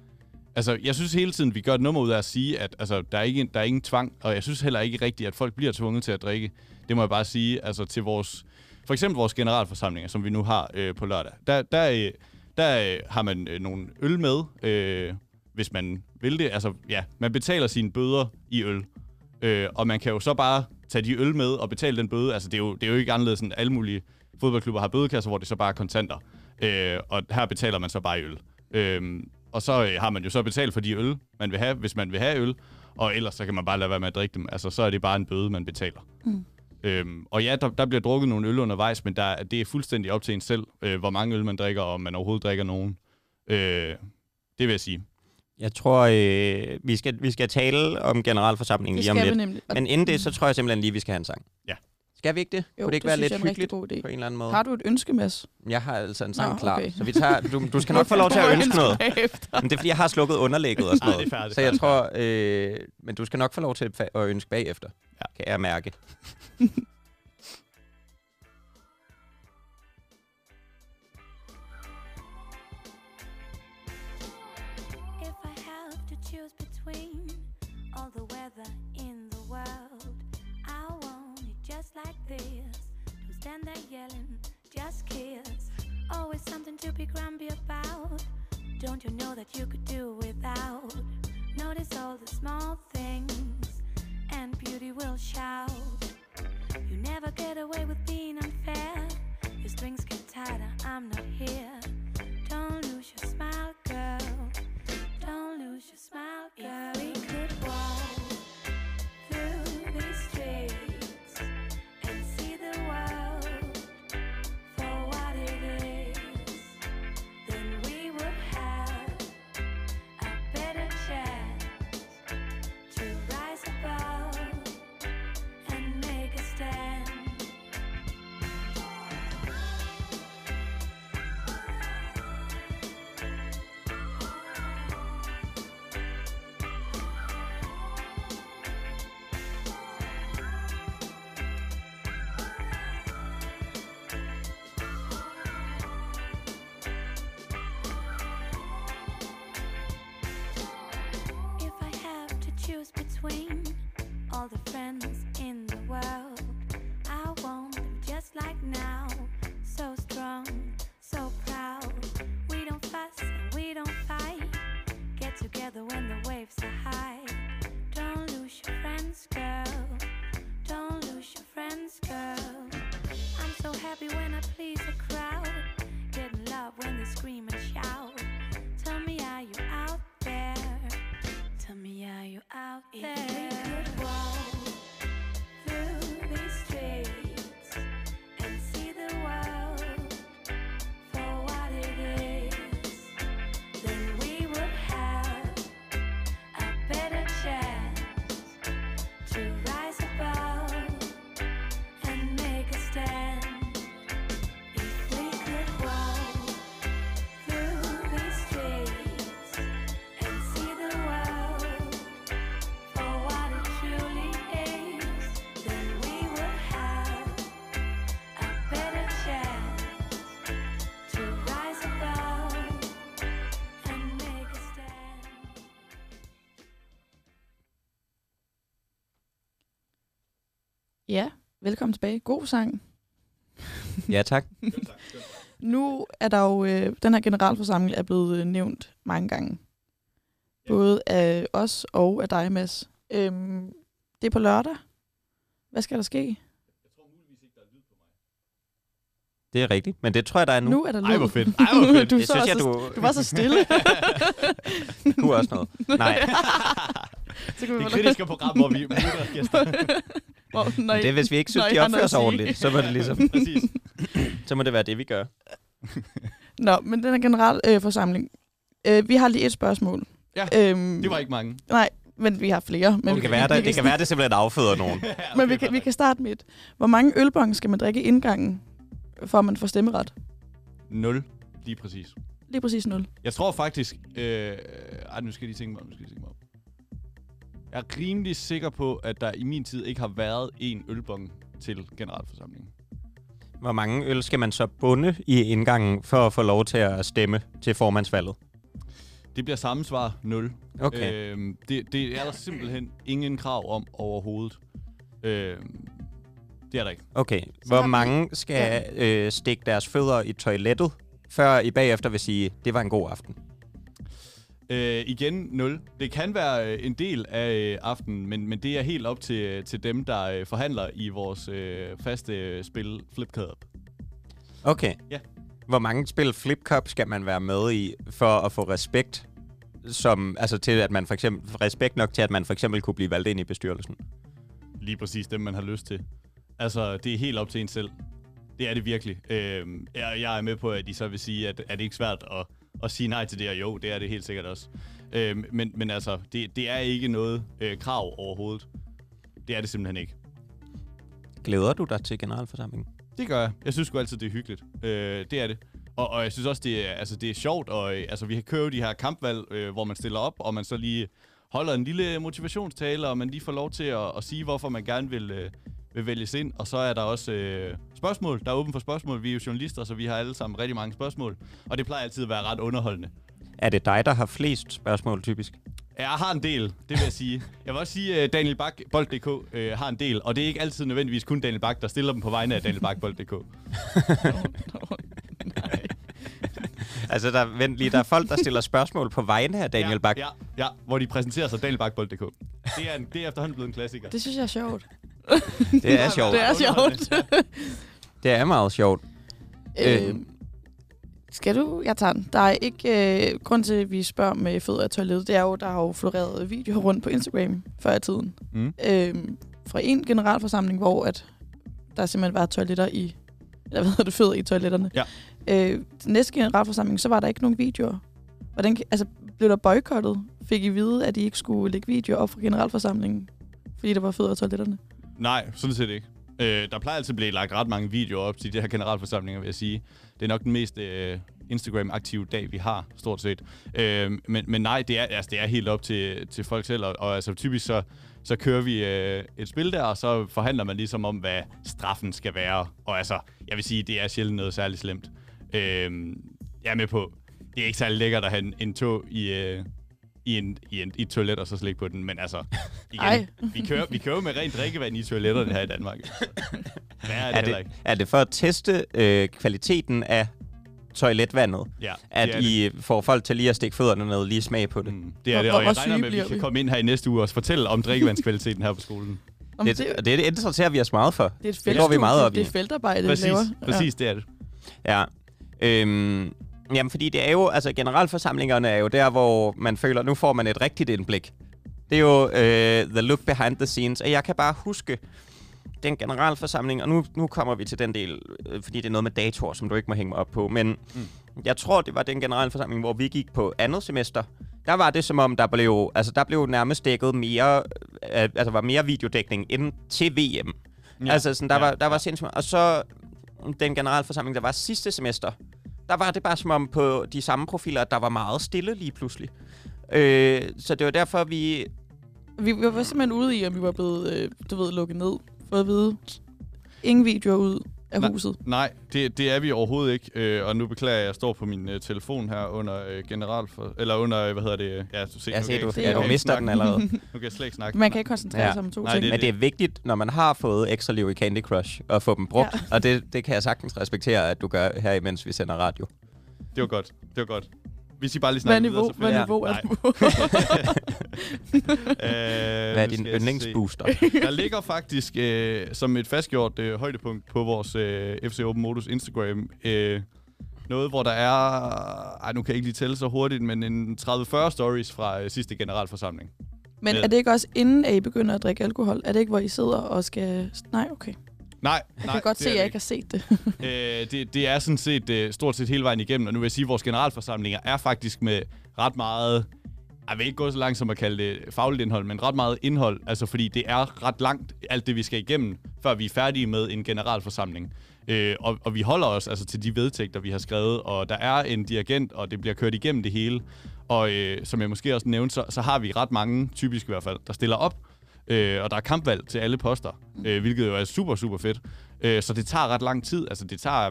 Altså, jeg synes hele tiden, vi gør et nummer ud af at sige, at altså, der er ingen tvang, og jeg synes heller ikke rigtigt, at folk bliver tvunget til at drikke. Det må jeg bare sige, altså til vores... For eksempel vores generalforsamlinger, som vi nu har på lørdag. Der har man nogle øl med, hvis man vil det. Altså, ja, man betaler sine bøder i øl. Og man kan jo så bare tage de øl med og betale den bøde. Altså, det er jo ikke anderledes, end alle mulige fodboldklubber har bødekasser, hvor det så bare er kontanter. Og her betaler man så bare i øl. Og så har man jo så betalt for de øl, man vil have, hvis man vil have øl. Og ellers så kan man bare lade være med at drikke dem. Altså, så er det bare en bøde, man betaler. Og ja, der bliver drukket nogle øl undervejs, men det er fuldstændig op til en selv, hvor mange øl man drikker, og om man overhovedet drikker nogen. Det vil jeg sige. Jeg tror, vi skal tale om generalforsamlingen lige om lidt. Nemlig. Men inden det, så tror jeg simpelthen lige, vi skal have en sang. Ja. Skal vi ikke det? Jo, kunne det ikke være lidt hyggeligt på en eller anden måde? Har du et ønske, Mads? Jeg har altså en sang klar. Okay. Så vi tager, du skal nok få lov til at ønske noget. Men det er, fordi jeg har slukket underlægget og sådan noget. Ej, så jeg tror, men du skal nok få lov til at ønske bagefter, kan jeg mærke. Yelling, just kiss. Always something to be grumpy about. Don't you know that you could do without? Notice all the small things, and beauty will shout. You never get away with being unfair. Your strings get tighter, I'm not here. Don't lose your smile, girl. Don't lose your smile, girl. If we could walk through these streets. Between all the friends in the world, I won't live just like now, so strong. Ja, velkommen tilbage. God sang. Ja, tak. Nu er der jo, den her generalforsamling er blevet nævnt mange gange. Både af os og af dig, Mads. Det er på lørdag. Hvad skal der ske? Jeg tror muligvis ikke, der er lyd på mig. Det er rigtigt, men det tror jeg, der er nu. Nu er der lyd. Ej, hvor fedt. Ej, hvor fedt. Du var så stille. Du er også noget. Nej. Så kan vi det kritiske program, hvor vi møder gæster. Wow, det er, hvis vi ikke synes, de opfører sig ordentligt, så må det ligesom. Præcis. Så må det være det, vi gør. Nå, men den her generalforsamling. Vi har lige et spørgsmål. Ja, det var ikke mange. Nej, men vi har flere. Men det kan være, det simpelthen afføder nogen. Ja, okay, men vi kan starte med et. Hvor mange ølbong skal man drikke i indgangen, for at man får stemmeret? 0, lige præcis. Lige præcis 0. Jeg tror faktisk... nu skal jeg lige tænke mig om. Jeg er rimelig sikker på, at der i min tid ikke har været en ølbong til generalforsamlingen. Hvor mange øl skal man så bunde i indgangen, for at få lov til at stemme til formandsvalget? Det bliver samme svar, 0. Okay. Det er der simpelthen ingen krav om overhovedet. Det er der ikke. Okay. Hvor mange skal stikke deres fødder i toilettet, før I bagefter vil sige, det var en god aften? Igen 0. Det kan være en del af aftenen, men det er helt op til dem, der forhandler i vores faste spil Flip Cup. Okay. Ja. Hvor mange spil Flip Cup skal man være med i for at få respekt, respekt nok til, at man for eksempel kunne blive valgt ind i bestyrelsen? Lige præcis dem, man har lyst til. Altså, det er helt op til en selv. Det er det virkelig. Jeg er med på, at I så vil sige, at er det ikke svært at sige nej til det, og jo, det er det helt sikkert også. Men altså, det er ikke noget krav overhovedet. Det er det simpelthen ikke. Glæder du dig til generalforsamlingen? Det gør jeg. Jeg synes sgu altid, det er hyggeligt. Det er det. Og jeg synes også, det er sjovt. Og, vi har kørt de her kampvalg, hvor man stiller op, og man så lige holder en lille motivationstale, og man lige får lov til at sige, hvorfor man gerne vil vælges ind. Og så er der også spørgsmål. Der er åben for spørgsmål. Vi er jo journalister, så vi har alle sammen rigtig mange spørgsmål. Og det plejer altid at være ret underholdende. Er det dig, der har flest spørgsmål, typisk? Jeg har en del, det vil jeg sige. Jeg vil også sige, at DanielBachBolt.dk har en del, og det er ikke altid nødvendigvis kun Daniel Bach, der stiller dem på vegne af DanielBachBolt.dk. Nej. Altså, der er folk, der stiller spørgsmål på vegne af Daniel Bach. Ja, hvor de præsenterer sig DanielBachBolt.dk. Det er efterhånden blevet en klassiker. Det synes jeg er sjovt. Det er sjovt. Det er meget sjovt. Skal du? Jeg tager den. Der er ikke grund til, at vi spørger med fødder og toilettet. Det er jo, der har jo floreret videoer rundt på Instagram før i tiden. Fra en generalforsamling, hvor at der simpelthen var toiletter i... Eller hvad hedder det? Fødder i toiletterne. Ja. Næste generalforsamling, så var der ikke nogen videoer. Blev der boykottet? Fik I vide, at I ikke skulle lægge videoer op fra generalforsamlingen, fordi der var fødder i toiletterne? Nej, sådan set ikke. Der plejer altid at blive lagt ret mange videoer op til de her generalforsamlinger, vil jeg sige. Det er nok den mest Instagram-aktive dag, vi har, stort set. Men nej, det er helt op til folk selv, og typisk så kører vi et spil der, og så forhandler man ligesom om, hvad straffen skal være. Og jeg vil sige, det er sjældent noget særligt slemt. Jeg er med på, det er ikke særlig lækkert at have en tog i et toilet og så slik på den, men igen, vi kører med rent drikkevand i toiletterne her i Danmark. Er det for at teste kvaliteten af toiletvandet, I får folk til lige at stikke fødderne ned og lige smage på det? Det er det, og jeg regner med, at vi kan komme ind her i næste uge og fortælle om drikkevandskvaliteten her på skolen. Det interesserer vi os meget for. Det går vi meget op i. Det er feltarbejde, vi laver. Præcis, det er det. Ja. Jamen, fordi det er jo, generalforsamlingerne er jo der, hvor man føler, nu får man et rigtigt indblik. Det er jo the look behind the scenes, og jeg kan bare huske den generalforsamling, og nu kommer vi til den del, fordi det er noget med datoer, som du ikke må hænge mig op på, men jeg tror, det var den generalforsamling, hvor vi gik på andet semester. Der var det, som om der blev, nærmest dækket mere, var mere videodækning end til VM. Ja. Der var sindssygt, og så den generalforsamling, der var sidste semester, der var det bare som om på de samme profiler, at der var meget stille lige pludselig. Så det var derfor, vi var simpelthen ude i, om vi var blevet lukket ned. For at vide, ingen videoer ud. af huset. Nej, det er vi overhovedet ikke. Og nu beklager jeg, at jeg står på min telefon her under Ja, du ser, du mister den allerede. Nu kan jeg slet ikke snakke. Man kan ikke koncentrere sig om to ting. Men det er vigtigt, når man har fået ekstra liv i Candy Crush, at få dem brugt. Ja. Og det kan jeg sagtens respektere, at du gør her, imens vi sender radio. Det var godt. Hvis I bare lige snakker videre, så finder jeg. Hvad er din yndlingsbooster? Der ligger faktisk som et fastgjort højdepunkt på vores FC Open Modus Instagram. Noget, hvor der er... Ej, nu kan jeg ikke lige tælle så hurtigt, men en 30-40 stories fra sidste generalforsamling. Men er det ikke også inden, at I begynder at drikke alkohol? Er det ikke, hvor I sidder og skal... Nej, okay. Nej, jeg kan godt se, at jeg ikke har set det. Det er sådan set stort set hele vejen igennem, og nu vil jeg sige, at vores generalforsamlinger er faktisk med ret meget, jeg vil ikke gå så langt som at kalde det fagligt indhold, men ret meget indhold, altså fordi det er ret langt, alt det vi skal igennem, før vi er færdige med en generalforsamling. Og vi holder os altså til de vedtægter, vi har skrevet, og der er en dirigent, og det bliver kørt igennem det hele. Og som jeg måske også nævnte, så har vi ret mange, typisk i hvert fald, der stiller op. Og der er kampvalg til alle poster, hvilket jo er super, super fedt. Så det tager ret lang tid. Altså, det tager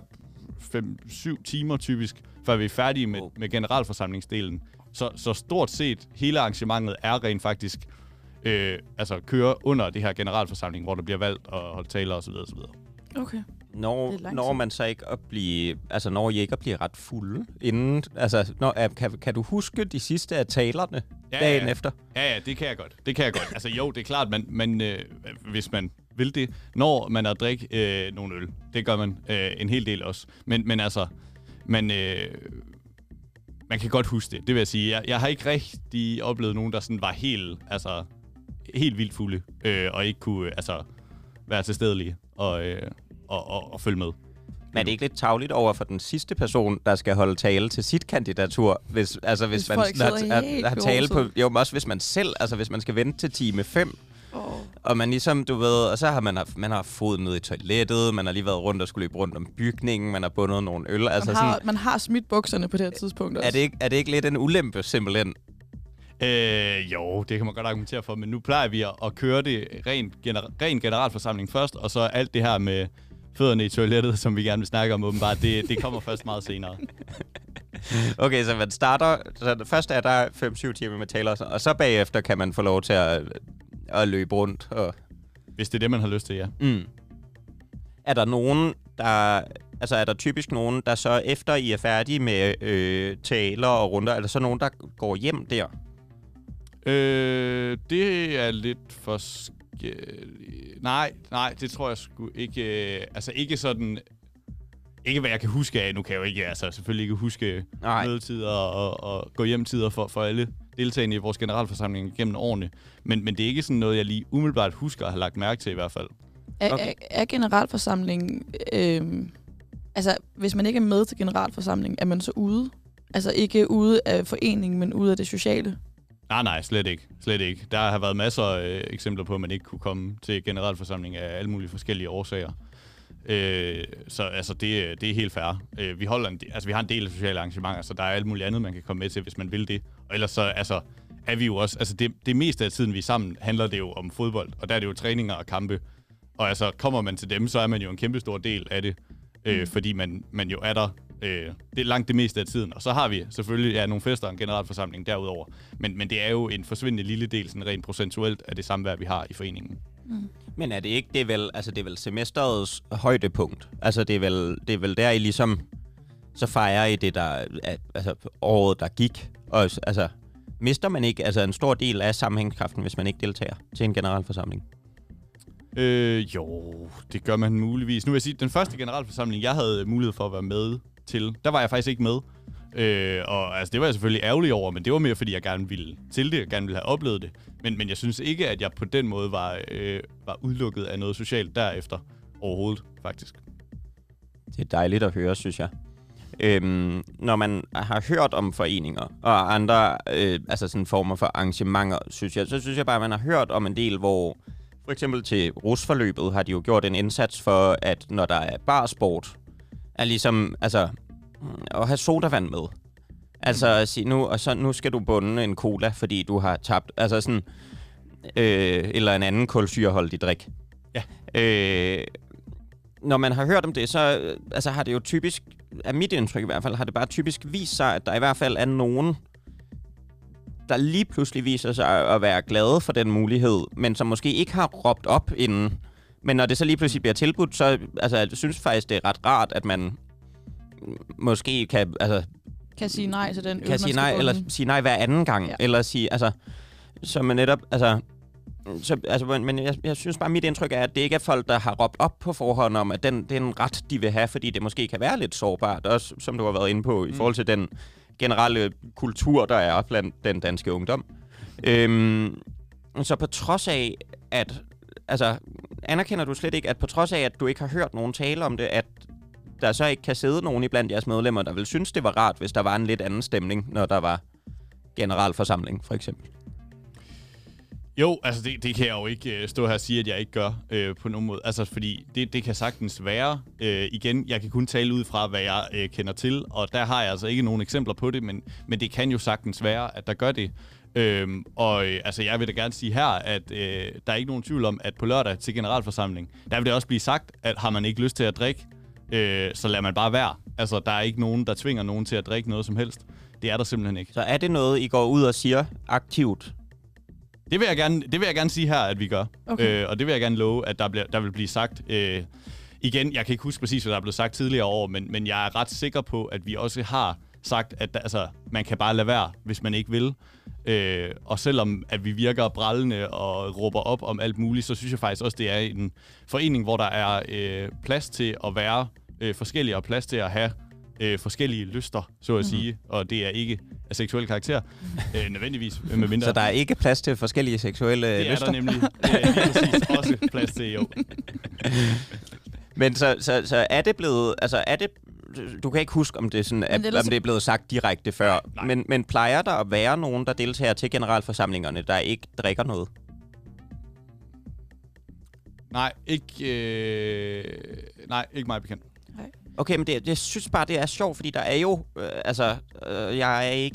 5-7 timer typisk, før vi er færdige med generalforsamlingsdelen. Så stort set hele arrangementet er rent faktisk altså kører under det her generalforsamling, hvor der bliver valgt og holdt taler osv. Okay. Når man så ikke at blive, altså når I ikke at blive ret fulde inden, altså kan du huske de sidste af talerne dagen efter? Ja, det kan jeg godt. Altså jo, det er klart, man hvis man vil det, når man har drikke nogle øl, det gør man en hel del også. Men altså man kan godt huske det. Det vil jeg sige. Jeg har ikke rigtig oplevet nogen, der sådan var helt vildt fulde og ikke kunne altså være tilstedelige og følge med. Men er det ikke lidt tarveligt over for den sidste person, der skal holde tale til sit kandidatur, hvis man har tale på, jo, men også hvis man selv, altså hvis man skal vente til time 5, og man ligesom, du ved, og så har man har foden ned i toilettet, man har lige været rundt og skulle løbe rundt om bygningen, man har bundet nogle øl, altså man har smidt bukserne på det her tidspunkt også. Er det ikke lidt en ulempe simpelthen? Jo, det kan man godt argumentere for, men nu plejer vi at køre det ren generalforsamling først, og så alt det her med fødderne i toilettet, som vi gerne vil snakke om åbenbart, det kommer først meget senere. Okay, så man starter, så først er der 5-7 timer med taler, og så bagefter kan man få lov til at løbe rundt. Og... Hvis det er det, man har lyst til, ja. Mm. Er der nogen, der... Altså er der typisk nogen, der så efter I er færdige med taler og runder, eller så nogen, der går hjem der? Det er lidt for... Nej, det tror jeg sgu ikke... Altså ikke sådan... Ikke hvad jeg kan huske af. Nu kan jeg jo ikke, altså selvfølgelig ikke huske mødetider og gå hjem-tider for alle deltagende i vores generalforsamling gennem årene. Men det er ikke sådan noget, jeg lige umiddelbart husker at have lagt mærke til i hvert fald. Okay. Er generalforsamlingen... Altså, hvis man ikke er med til generalforsamlingen, er man så ude? Altså ikke ude af foreningen, men ude af det sociale? Nej, slet ikke. Der har været masser af eksempler på, at man ikke kunne komme til generalforsamling af alle mulige forskellige årsager. Så altså, det er helt fair. Vi har en del af sociale arrangementer, så der er alt muligt andet, man kan komme med til, hvis man vil det. Og ellers så altså, er vi jo også... Altså, det meste af tiden, vi er sammen, handler det jo om fodbold. Og der er det jo træninger og kampe. Og altså, kommer man til dem, så er man jo en kæmpe stor del af det. Fordi man jo er der det er langt det meste af tiden. Og så har vi selvfølgelig nogle fester og en generalforsamling derudover. Men det er jo en forsvindende lille del, sådan rent procentuelt, af det samvær, vi har i foreningen. Mm. Men er det ikke, det er vel semesterets højdepunkt? Altså det er vel der, I ligesom så fejrer I det, der, altså året, der gik. Og altså, mister man ikke altså en stor del af sammenhængskraften, hvis man ikke deltager til en generalforsamling? Jo, det gør man muligvis. Nu vil jeg sige, den første generalforsamling, jeg havde mulighed for at være med til, der var jeg faktisk ikke med. Og altså, det var jeg selvfølgelig ærgerlig over, men det var mere, fordi jeg gerne ville til det, og gerne ville have oplevet det. Men jeg synes ikke, at jeg på den måde var udelukket af noget socialt derefter overhovedet, faktisk. Det er dejligt at høre, synes jeg. Når man har hørt om foreninger og andre altså sådan former for arrangementer, synes jeg bare, at man har hørt om en del, hvor... For eksempel til rusforløbet har de jo gjort en indsats for, at når der er barsport, er ligesom, altså, at have sodavand med. Altså at sige, nu skal du bunde en cola, fordi du har tabt, altså sådan, eller en anden kulsyreholdig drik. Ja. når man har hørt om det, så altså, har det jo typisk, af mit indtryk i hvert fald, har det bare typisk vist sig, at der i hvert fald er nogen, der lige pludselig viser sig at være glade for den mulighed, men som måske ikke har råbt op inden. Men når det så lige pludselig bliver tilbudt, så altså, jeg synes faktisk, det er ret rart, at man måske kan... Altså, kan sige nej til den øl, kan sige nej, eller sige nej hver anden gang, ja. Eller sige... Altså, så man netop... Altså, så, altså, men jeg synes bare, mit indtryk er, at det ikke er folk, der har råbt op på forhånd om, at det er en ret, de vil have, fordi det måske kan være lidt sårbart, også som du har været inde på, i forhold til den generelle kultur, der er blandt den danske ungdom. Så på trods af, at... Altså, anerkender du slet ikke, at på trods af, at du ikke har hørt nogen tale om det, at der så ikke kan sidde nogen iblandt jeres medlemmer, der ville synes, det var rart, hvis der var en lidt anden stemning, når der var generalforsamling, for eksempel? Jo, altså det kan jeg jo ikke stå her og sige, at jeg ikke gør på nogen måde. Altså, fordi det kan sagtens være. Igen, jeg kan kun tale ud fra, hvad jeg kender til, og der har jeg altså ikke nogen eksempler på det, men det kan jo sagtens være, at der gør det. Altså, jeg vil da gerne sige her, at der er ikke nogen tvivl om, at på lørdag til generalforsamling, der vil det også blive sagt, at har man ikke lyst til at drikke, så lader man bare være. Altså, der er ikke nogen, der tvinger nogen til at drikke noget som helst. Det er der simpelthen ikke. Så er det noget, I går ud og siger aktivt? Det vil jeg gerne sige her, at vi gør. Okay. Og det vil jeg gerne love, at der vil blive sagt. Igen, jeg kan ikke huske præcis, hvad der er blevet sagt tidligere år, men jeg er ret sikker på, at vi også har sagt, at altså, man kan bare lade være, hvis man ikke vil. Og selvom at vi virker brallende og råber op om alt muligt, så synes jeg faktisk også, det er en forening, hvor der er plads til at være forskellige og plads til at have forskellige lyster, så at sige. Og det er ikke af seksuel karakter, nødvendigvis. Med mindre. Så der er ikke plads til forskellige seksuelle lyster? Det er der nemlig. Det er lige præcis også plads til, jo. Men så er det blevet... Altså er det... Du kan ikke huske, om det, sådan, om det er blevet sagt direkte før. Nej. Men plejer der at være nogen, der deltager til generalforsamlingerne, der ikke drikker noget? Nej, ikke meget bekendt. Nej. Okay, men jeg synes bare, det er sjovt, fordi der er jo... jeg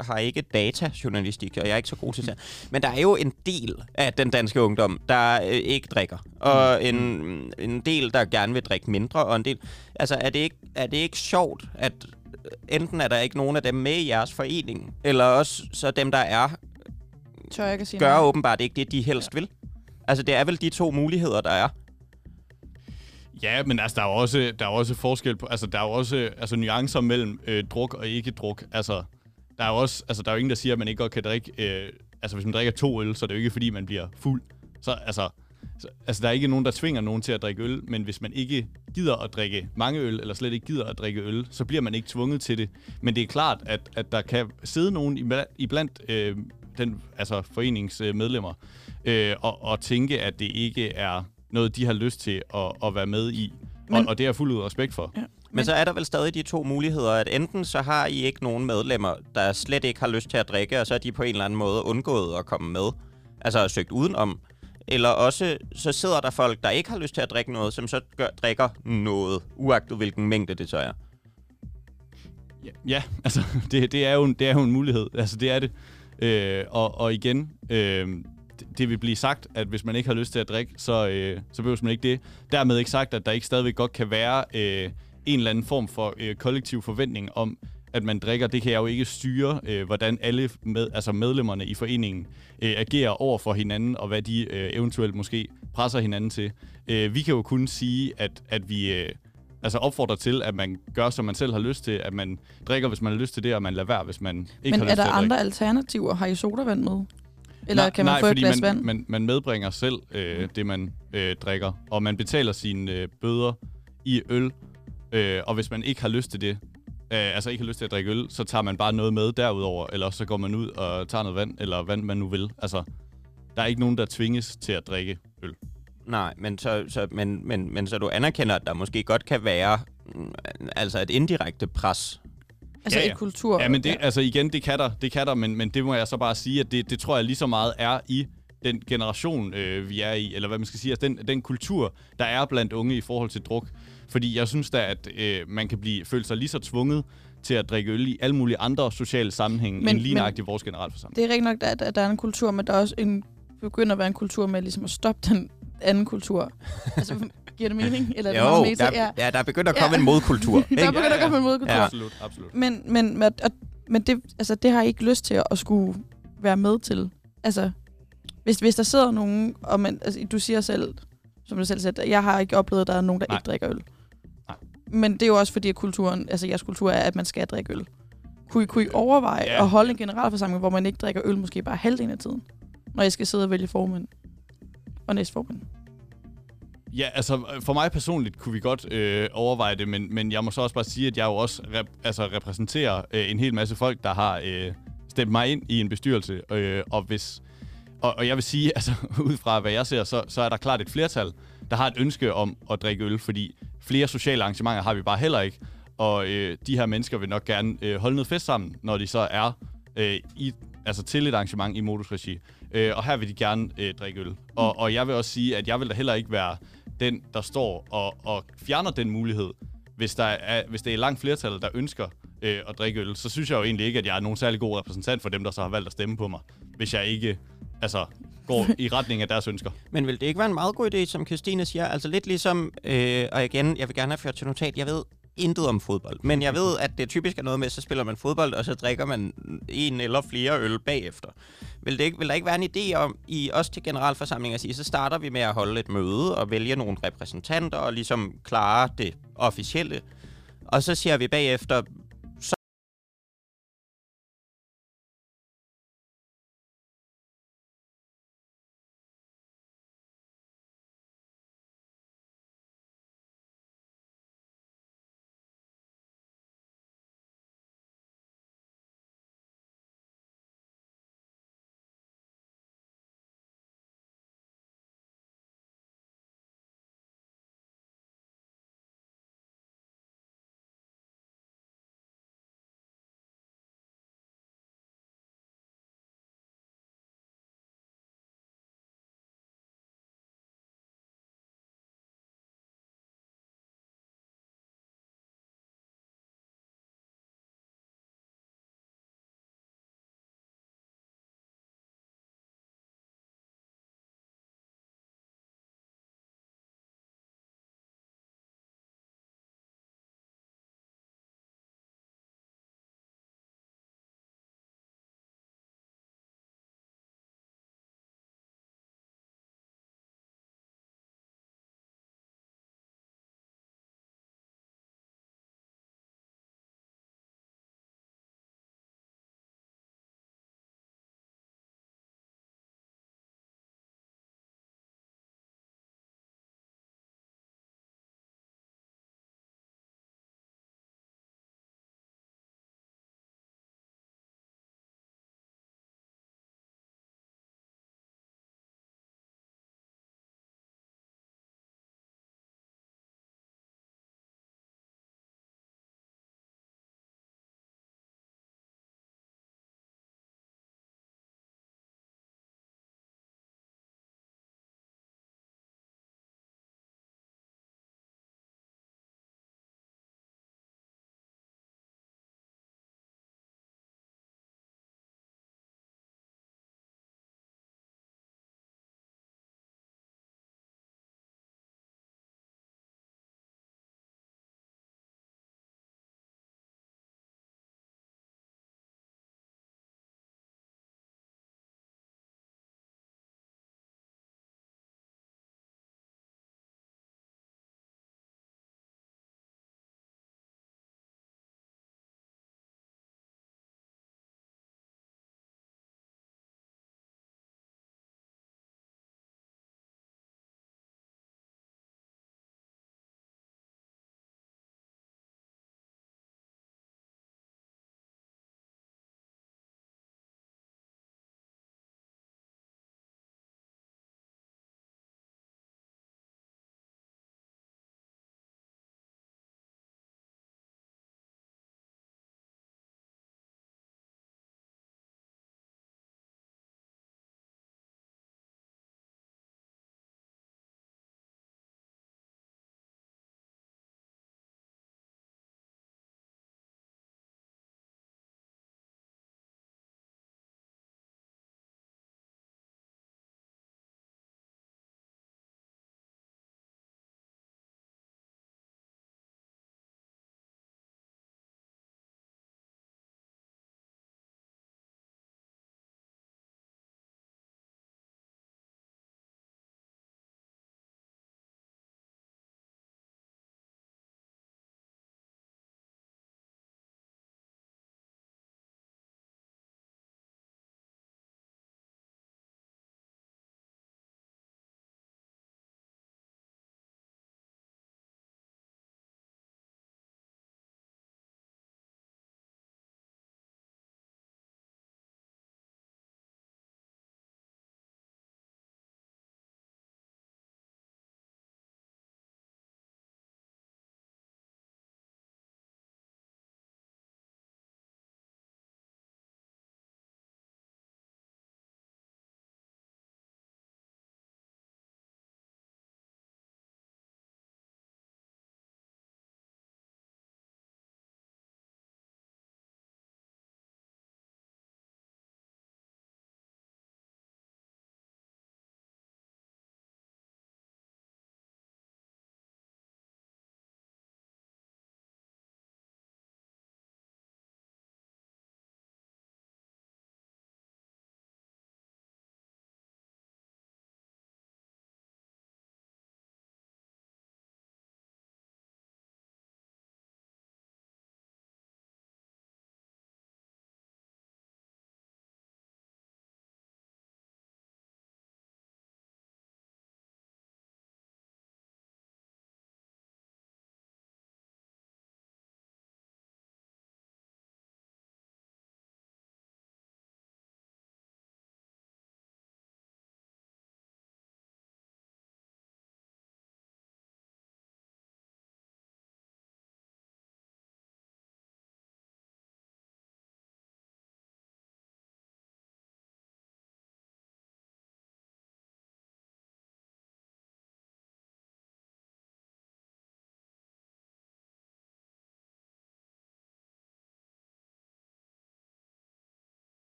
har ikke datajournalistik, og jeg er ikke så god til det. Men der er jo en del af den danske ungdom, der ikke drikker. Og en del, der gerne vil drikke mindre, og en del... Altså, er det ikke sjovt, at enten er der ikke nogen af dem med i jeres forening, eller også så dem, der er, gør åbenbart ikke det, de helst vil. Altså, det er vel de to muligheder, der er. Ja, men altså, der er også forskel på, altså der er også altså nuancer mellem druk og ikke druk. Altså der er jo også, altså der er jo ingen, der siger, at man ikke godt kan drikke. Altså hvis man drikker 2 øl, så er det jo ikke fordi man bliver fuld. Så der er ikke nogen, der tvinger nogen til at drikke øl, men hvis man ikke gider at drikke mange øl eller slet ikke gider at drikke øl, så bliver man ikke tvunget til det. Men det er klart, at der kan sidde nogen iblandt den altså foreningsmedlemmer og tænke, at det ikke er noget, de har lyst til at være med i, og det er fuldt ud respekt for. Ja. Men så er der vel stadig de to muligheder, at enten så har I ikke nogen medlemmer, der slet ikke har lyst til at drikke, og så er de på en eller anden måde undgået at komme med, altså søgt udenom, eller også så sidder der folk, der ikke har lyst til at drikke noget, som så drikker noget, uagtet hvilken mængde det så er. Ja, altså det er jo en mulighed, altså det er det. Og igen... Det vil blive sagt, at hvis man ikke har lyst til at drikke, så behøver man ikke det. Dermed ikke sagt, at der ikke stadigvæk godt kan være en eller anden form for kollektiv forventning om, at man drikker. Det kan jeg jo ikke styre, hvordan alle medlemmerne i foreningen agerer over for hinanden, og hvad de eventuelt måske presser hinanden til. Vi kan jo kun sige, at vi opfordrer til, at man gør, som man selv har lyst til, at man drikker, hvis man har lyst til det, og man lader være, hvis man ikke har lyst til at drikke. Men er der andre alternativer? Har I sodavand med? Eller nej, kan man få et glas vand? Man medbringer selv det, man drikker, og man betaler sine bøder i øl. Og hvis man ikke har lyst til det, ikke har lyst til at drikke øl, så tager man bare noget med derudover, eller så går man ud og tager noget vand, eller hvad man nu vil. Altså, der er ikke nogen, der tvinges til at drikke øl. Nej, men så du anerkender, at der måske godt kan være et indirekte pres. Altså ja. I kultur. Ja, men det, altså igen, det kan der, men det må jeg så bare sige, at det tror jeg lige så meget er i den generation, vi er i, eller hvad man skal sige, altså den kultur, der er blandt unge i forhold til druk. Fordi jeg synes da, at man kan føle sig lige så tvunget til at drikke øl i alle mulige andre sociale sammenhænge, end lige nøjagtigt vores generalforsamling. Det er rigtig nok, at der er en kultur, men der er også begynder at være en kultur med ligesom at stoppe den anden kultur. Altså, giver det mening? Eller jo, det mening? Ja, der er begyndt at komme en modkultur. Der er begyndt at komme en modkultur. Ja, absolut, absolut. Men det, altså, det har jeg ikke lyst til at skulle være med til. Altså, hvis der sidder nogen, og man, altså, du siger selv, som du selv sagde, jeg har ikke oplevet, at der er nogen, der ikke drikker øl. Nej. Men det er jo også fordi, at kulturen, altså jeres kultur er, at man skal drikke øl. Kunne I overveje at holde en generalforsamling, hvor man ikke drikker øl måske bare halvdelen af tiden, når jeg skal sidde og vælge formand og næstformand? Ja, altså for mig personligt kunne vi godt overveje det, men jeg må så også bare sige, at jeg jo også repræsenterer en hel masse folk, der har stemt mig ind i en bestyrelse. Og jeg vil sige, altså ud fra hvad jeg ser, så er der klart et flertal, der har et ønske om at drikke øl, fordi flere sociale arrangementer har vi bare heller ikke. Og de her mennesker vil nok gerne holde noget fest sammen, når de så er til et arrangement i modusregi. Og her vil de gerne drikke øl. Og jeg vil også sige, at jeg vil da heller ikke være den, der står og fjerner den mulighed. Hvis det er langt flertal, der ønsker at drikke øl, så synes jeg jo egentlig ikke, at jeg er nogen særlig god repræsentant for dem, der så har valgt at stemme på mig. Hvis jeg ikke går i retning af deres ønsker. Men vil det ikke være en meget god idé, som Christine siger? Altså lidt ligesom, og igen, jeg vil gerne have ført til notat, jeg ved intet om fodbold. Men jeg ved, at det typisk er noget med, så spiller man fodbold, og så drikker man en eller flere øl bagefter. Vil der ikke være en idé om, i os til generalforsamling at sige, så starter vi med at holde et møde og vælge nogle repræsentanter og ligesom klare det officielle. Og så siger vi bagefter,